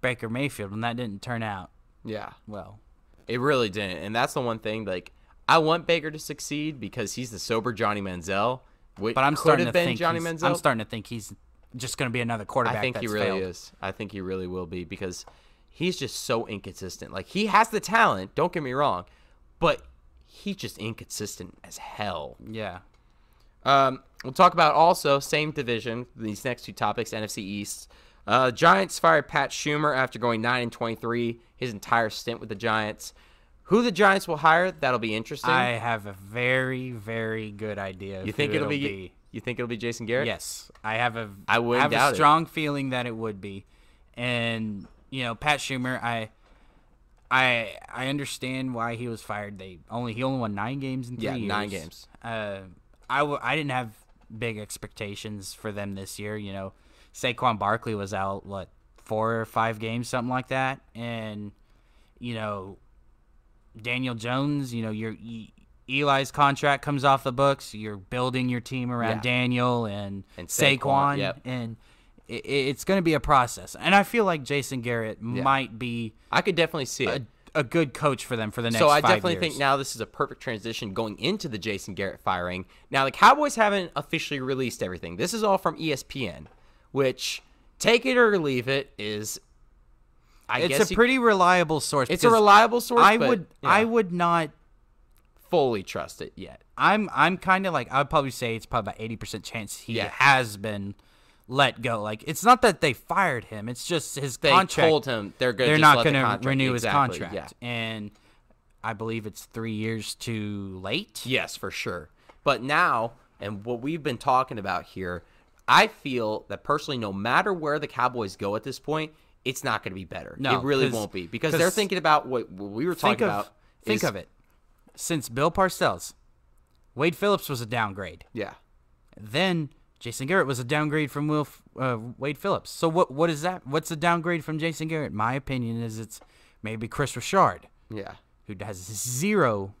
Baker Mayfield, and that didn't turn out. Yeah, well, it really didn't, and that's the one thing. Like, I want Baker to succeed because he's the sober Johnny Manziel. But I'm starting to think Johnny Manziel. I'm starting to think he's just going to be another quarterback. I think that's he really failed. is. I think he really will be because he's just so inconsistent. Like, he has the talent. Don't get me wrong, but he's just inconsistent as hell. Yeah. Um, we'll talk about also same division. These next two topics, N F C East. Uh, Giants fired Pat Schumer after going nine and twenty-three. His entire stint with the Giants. Who the Giants will hire? That'll be interesting. I have a very, very good idea. You think it'll, it'll be, be? You think it'll be Jason Garrett? Yes, I have a. I would have doubt a strong it. feeling that it would be, and you know, Pat Schumer, I. I I understand why he was fired. They only he only won nine games in three yeah, years. Yeah, nine games. Uh, I, w I didn't have big expectations for them this year. You know, Saquon Barkley was out, what, four or five games, something like that. And, you know, Daniel Jones, you know, your e Eli's contract comes off the books. You're building your team around yeah. Daniel and, and Saquon. Saquon yep. And it's going to be a process, and I feel like Jason Garrett yeah. might be. I could definitely see a, it. a good coach for them for the next. So I five definitely years. think now this is a perfect transition going into the Jason Garrett firing. Now the Cowboys haven't officially released everything. This is all from E S P N, which take it or leave it is. I it's guess a pretty you, reliable source. It's a reliable source. I but, would you know, I would not fully trust it yet. I'm I'm kind of like I would probably say it's probably about eighty percent chance he yeah. has been. Let go. Like, it's not that they fired him. It's just his they contract. They told him they're going. They're just not going to renew exactly. his contract. Yeah. And I believe it's three years too late. Yes, for sure. But now, and what we've been talking about here, I feel that personally, no matter where the Cowboys go at this point, it's not going to be better. No, it really won't be because they're thinking about what, what we were talking about. Of, think is, of it. Since Bill Parcells, Wade Phillips was a downgrade. Yeah. Then. Jason Garrett was a downgrade from Will uh, Wade Phillips. So what what is that? What's a downgrade from Jason Garrett? My opinion is it's maybe Chris Richard. Yeah. Who has zero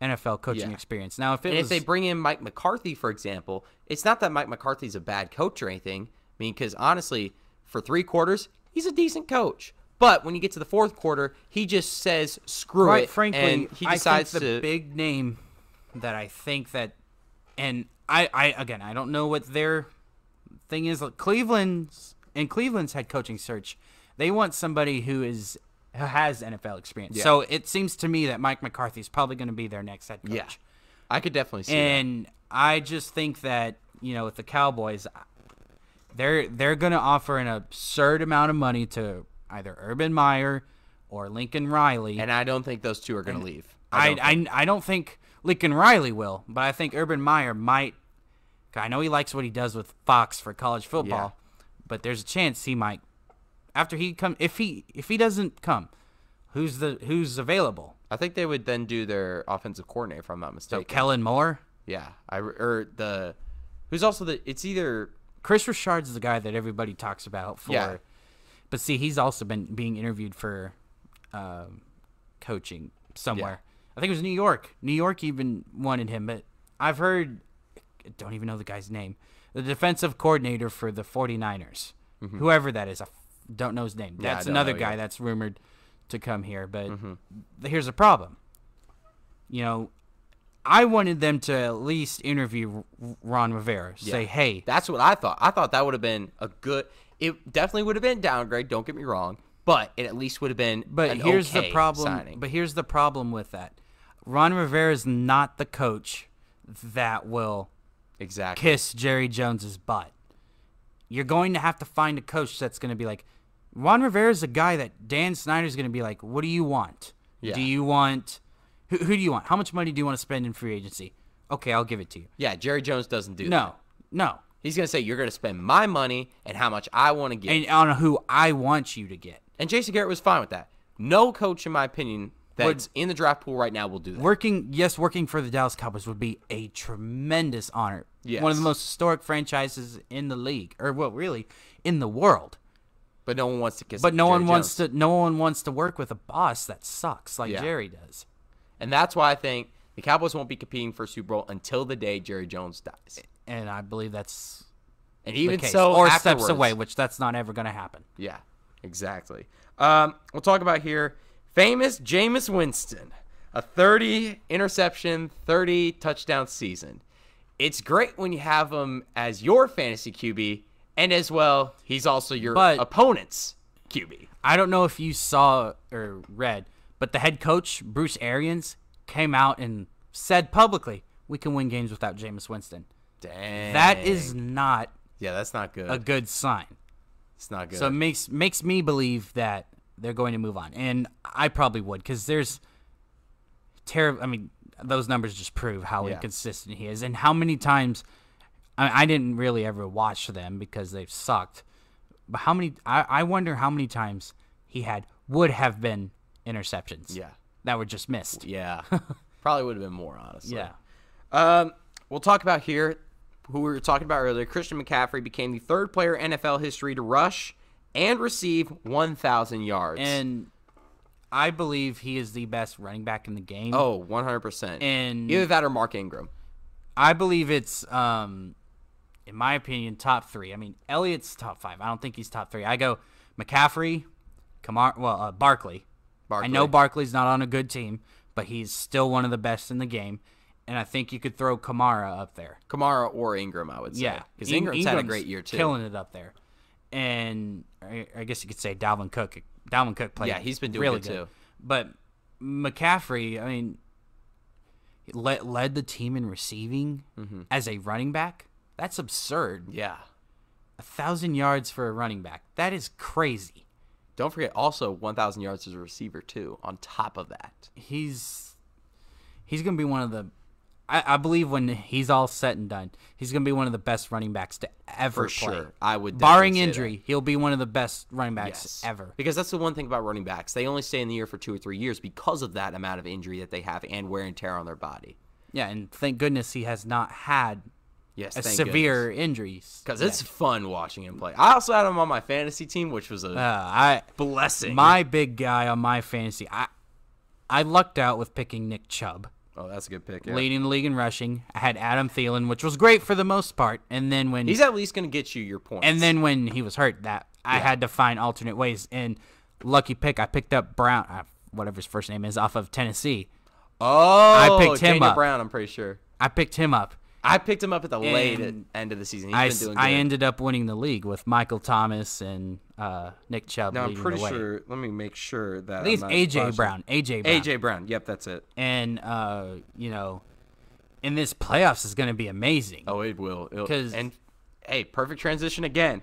N F L coaching yeah. experience. Now, if it and was, if they bring in Mike McCarthy, for example, it's not that Mike McCarthy's a bad coach or anything. I mean, because honestly, for three quarters, he's a decent coach. But when you get to the fourth quarter, he just says, screw Quite it. frankly, and he decides I think the to... big name that I think that – and – I, I again, I don't know what their thing is. Look, Cleveland's and Cleveland's head coaching search, they want somebody who is who has N F L experience. Yeah. So it seems to me that Mike McCarthy is probably going to be their next head coach. Yeah, I could definitely see. And that. I just think that you know, with the Cowboys, they're they're going to offer an absurd amount of money to either Urban Meyer or Lincoln Riley. And I don't think those two are going to leave. I I don't, I, I don't think Lincoln Riley will, but I think Urban Meyer might. I know he likes what he does with Fox for college football, yeah. but there's a chance he might after he come if he if he doesn't come, who's the who's available? I think they would then do their offensive coordinator, if I'm not mistaken. So Kellen Moore, yeah, I or the who's also the it's either Chris Richard's the guy that everybody talks about for. Yeah. But see, he's also been being interviewed for um, coaching somewhere. Yeah. I think it was New York. New York even wanted him, but I've heard I don't even know the guy's name. The defensive coordinator for the forty-niners. Mm-hmm. Whoever that is. I don't know his name. That's yeah, another guy yet. that's rumored to come here, but mm-hmm. here's the problem. You know, I wanted them to at least interview Ron Rivera. Yeah. Say, hey. That's what I thought. I thought that would have been a good – it definitely would have been a downgrade. Don't get me wrong. But it at least would have been but an here's okay the problem, signing. But here's the problem with that. Ron Rivera is not the coach that will exactly. kiss Jerry Jones's butt. You're going to have to find a coach that's going to be like – Ron Rivera's a guy that Dan Snyder's going to be like, what do you want? Yeah. Do you want – Who, who do you want? How much money do you want to spend in free agency? Okay, I'll give it to you. Yeah, Jerry Jones doesn't do no, that. No, no. He's going to say, you're going to spend my money and how much I want to get. And on who I want you to get. And Jason Garrett was fine with that. No coach, in my opinion, that's would, in the draft pool right now will do that. Working, yes, working for the Dallas Cowboys would be a tremendous honor. Yes. One of the most historic franchises in the league. Or, well, really, in the world. But no one wants to kiss But no one Jones. wants to. No one wants to work with a boss that sucks like yeah. Jerry does. And that's why I think the Cowboys won't be competing for Super Bowl until the day Jerry Jones dies. And I believe that's and even so, or afterwards. steps away, which that's not ever going to happen. Yeah, exactly. Um, we'll talk about here famous Jameis Winston, a thirty interception, thirty touchdown season. It's great when you have him as your fantasy Q B, and as well, he's also your but opponent's Q B. I don't know if you saw or read. But the head coach, Bruce Arians, came out and said publicly, we can win games without Jameis Winston. Dang. That is not Yeah, that's not good. A good sign. It's not good. So it makes makes me believe that they're going to move on. And I probably would, because there's terrible I mean, those numbers just prove how yeah. inconsistent he is and how many times I, I didn't really ever watch them because they've sucked. But how many I, I wonder how many times he had would have been interceptions yeah that were just missed. Yeah probably would have been more, honestly. Yeah um we'll talk about here who we were talking about earlier. Christian McCaffrey became the third player in N F L history to rush and receive one thousand yards, and I believe he is the best running back in the game. Oh, one hundred percent. And either that or Mark Ingram. I believe it's um in my opinion top three. I mean, Elliott's top five. I don't think he's top three. I go McCaffrey, Kamar, well uh, Barkley Barkley. I know Barkley's not on a good team, but he's still one of the best in the game, and I think you could throw Kamara up there. Kamara or Ingram, I would say. Yeah, because Ingram's, Ingram's had a great year too, killing it up there. And I guess you could say Dalvin Cook. Dalvin Cook played. Yeah, he's been doing really good, good too. But McCaffrey, I mean, led led the team in receiving mm-hmm. as a running back. That's absurd. Yeah, a thousand yards for a running back. That is crazy. Don't forget, also one thousand yards as a receiver, too, on top of that. He's he's going to be one of the I, – I believe when he's all set and done, he's going to be one of the best running backs to ever For play. Sure. I would Barring injury, that. he'll be one of the best running backs yes. ever. Because that's the one thing about running backs. They only stay in the year for two or three years because of that amount of injury that they have and wear and tear on their body. Yeah, and thank goodness he has not had – Yes, a severe goodness. injuries. Because it's yeah. fun watching him play. I also had him on my fantasy team, which was a uh, I, blessing. My big guy on my fantasy, I I lucked out with picking Nick Chubb. Oh, that's a good pick. Yeah. Leading the league in rushing. I had Adam Thielen, which was great for the most part. And then when he's at least going to get you your points. And then when he was hurt, that yeah. I had to find alternate ways. And lucky pick, I picked up Brown, uh, whatever his first name is, off of Tennessee. Oh, I picked him Daniel up. Brown, I'm pretty sure. I picked him up. I picked him up at the and late end of the season. He's I, been doing good. I ended up winning the league with Michael Thomas and uh, Nick Chubb. Now, I'm pretty sure. Let me make sure that. I think it's A J Brown. A J Brown. A J Brown. Yep, that's it. And, uh, you know, in this playoffs is going to be amazing. Oh, it will. Because And, hey, perfect transition again.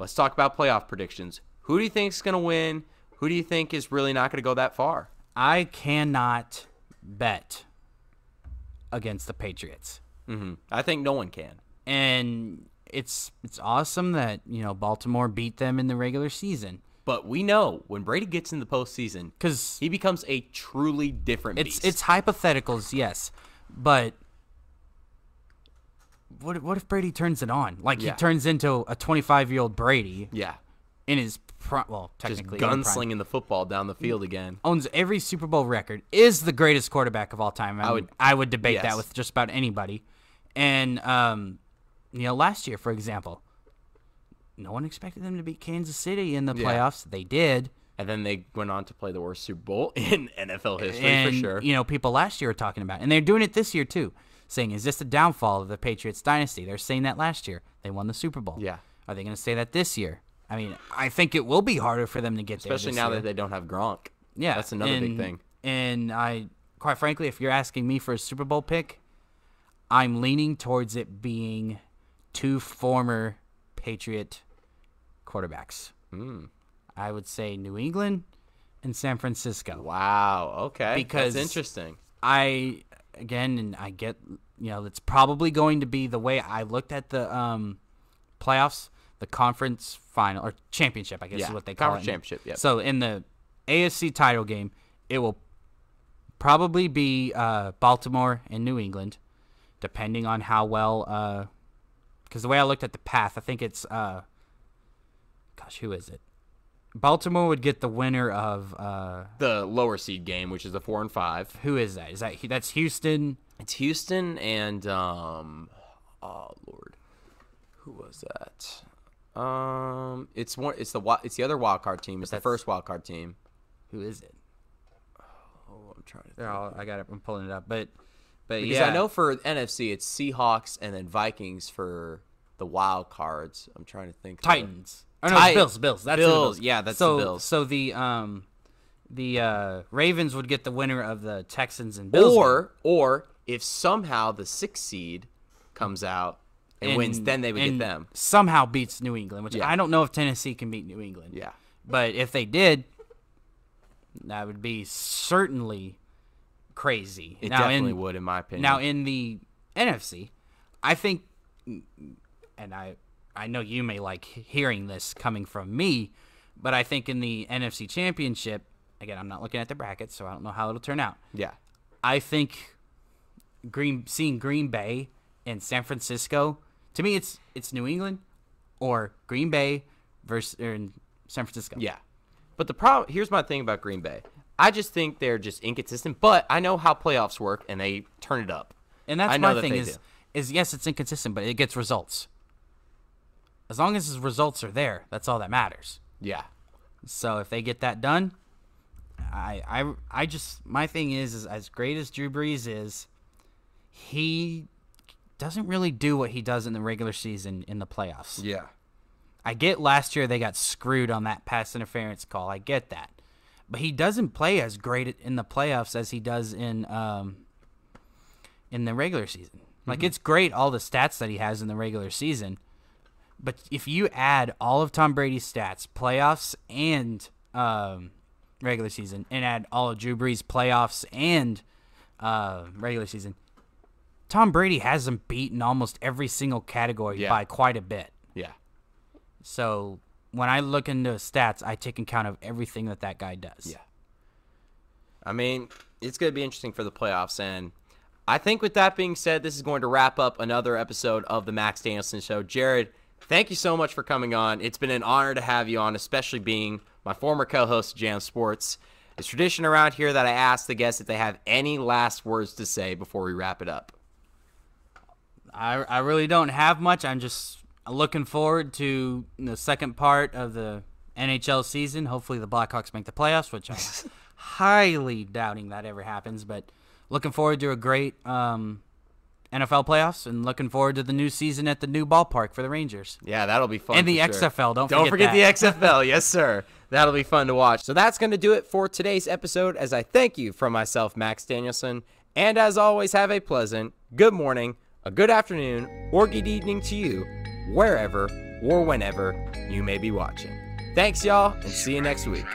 Let's talk about playoff predictions. Who do you think is going to win? Who do you think is really not going to go that far? I cannot bet against the Patriots. Mm-hmm. I think no one can. And it's it's awesome that, you know, Baltimore beat them in the regular season. But we know when Brady gets in the postseason, because he becomes a truly different beast. It's, it's hypotheticals, yes. But what what if Brady turns it on? Like yeah. he turns into a twenty-five-year-old Brady. Yeah. In his prime, well, technically just gunslinging the football down the field again. Owns every Super Bowl record. Is the greatest quarterback of all time. I, I mean, would I would debate yes. that with just about anybody. And um, you know, last year, for example, no one expected them to beat Kansas City in the playoffs. Yeah. They did. And then they went on to play the worst Super Bowl in N F L history, and, for sure. You know, people last year were talking about it. And they're doing it this year, too, saying, is this the downfall of the Patriots dynasty? They're saying that last year. They won the Super Bowl. Yeah. Are they going to say that this year? I mean, I think it will be harder for them to get Especially there. Especially now year. that they don't have Gronk. Yeah. That's another and, big thing. And I, quite frankly, if you're asking me for a Super Bowl pick, I'm leaning towards it being two former Patriot quarterbacks. Hmm. I would say New England and San Francisco. Wow. Okay. Because that's interesting. I, again, and I get, you know, it's probably going to be the way I looked at the um, playoffs, the conference final or championship, I guess yeah. is what they call conference it. Conference championship, yeah. So in the A F C title game, it will probably be uh, Baltimore and New England, depending on how well, because uh, the way I looked at the path, I think it's, uh, gosh, who is it? Baltimore would get the winner of uh, the lower seed game, which is the four and five. Who is that? Is that that's Houston? It's Houston and um, oh Lord, who was that? Um, it's one. It's the it's the other wild card team. It's the first wild card team. Who is it? Oh, I'm trying to. Think. All, I got it. I'm pulling it up, but but because yeah, I know for N F C it's Seahawks and then Vikings for the wild cards. I'm trying to think. Titans. Oh, no, Bills, Bills. That's Bills. The Bills. Yeah, that's so, the Bills. So the um, the uh, Ravens would get the winner of the Texans and Bills. Or game. or if somehow the sixth seed comes out and, and wins, then they would get them. Somehow beats New England, which yeah. I don't know if Tennessee can beat New England. Yeah, but if they did, that would be certainly crazy. It now, definitely in, would, in my opinion. Now in the N F C, I think, and I. I know you may like hearing this coming from me, but I think in the N F C Championship, again, I'm not looking at the brackets, so I don't know how it'll turn out. Yeah. I think Green seeing Green Bay and San Francisco, to me it's it's New England or Green Bay versus or San Francisco. Yeah. But the problem here's my thing about Green Bay. I just think they're just inconsistent, but I know how playoffs work and they turn it up. And that's I my know thing that is, is yes, it's inconsistent, but it gets results. As long as his results are there, that's all that matters. Yeah. So if they get that done, I I I just my thing is is as great as Drew Brees is, he doesn't really do what he does in the regular season in the playoffs. Yeah. I get last year they got screwed on that pass interference call. I get that. But he doesn't play as great in the playoffs as he does in um in the regular season. Mm-hmm. Like it's great all the stats that he has in the regular season. But if you add all of Tom Brady's stats, playoffs and um, regular season, and add all of Drew Brees' playoffs and uh, regular season, Tom Brady has him beaten almost every single category yeah. by quite a bit. Yeah. So when I look into stats, I take account of everything that that guy does. Yeah. I mean, it's going to be interesting for the playoffs, and I think with that being said, this is going to wrap up another episode of the Max Danielson Show. Jared, thank you so much for coming on. It's been an honor to have you on, especially being my former co-host of Jam Sports. It's tradition around here that I ask the guests if they have any last words to say before we wrap it up. I, I really don't have much. I'm just looking forward to the second part of the N H L season. Hopefully the Blackhawks make the playoffs, which I'm highly doubting that ever happens. But looking forward to a great um, – N F L playoffs, and looking forward to the new season at the new ballpark for the Rangers. Yeah, that'll be fun. And the X F L, sure. don't, don't forget, forget that. the X F L, yes sir. That'll be fun to watch. So that's going to do it for today's episode, as I thank you from myself, Max Danielson, and as always, have a pleasant good morning, a good afternoon, or good evening to you, wherever or whenever you may be watching. Thanks y'all, and see you next week.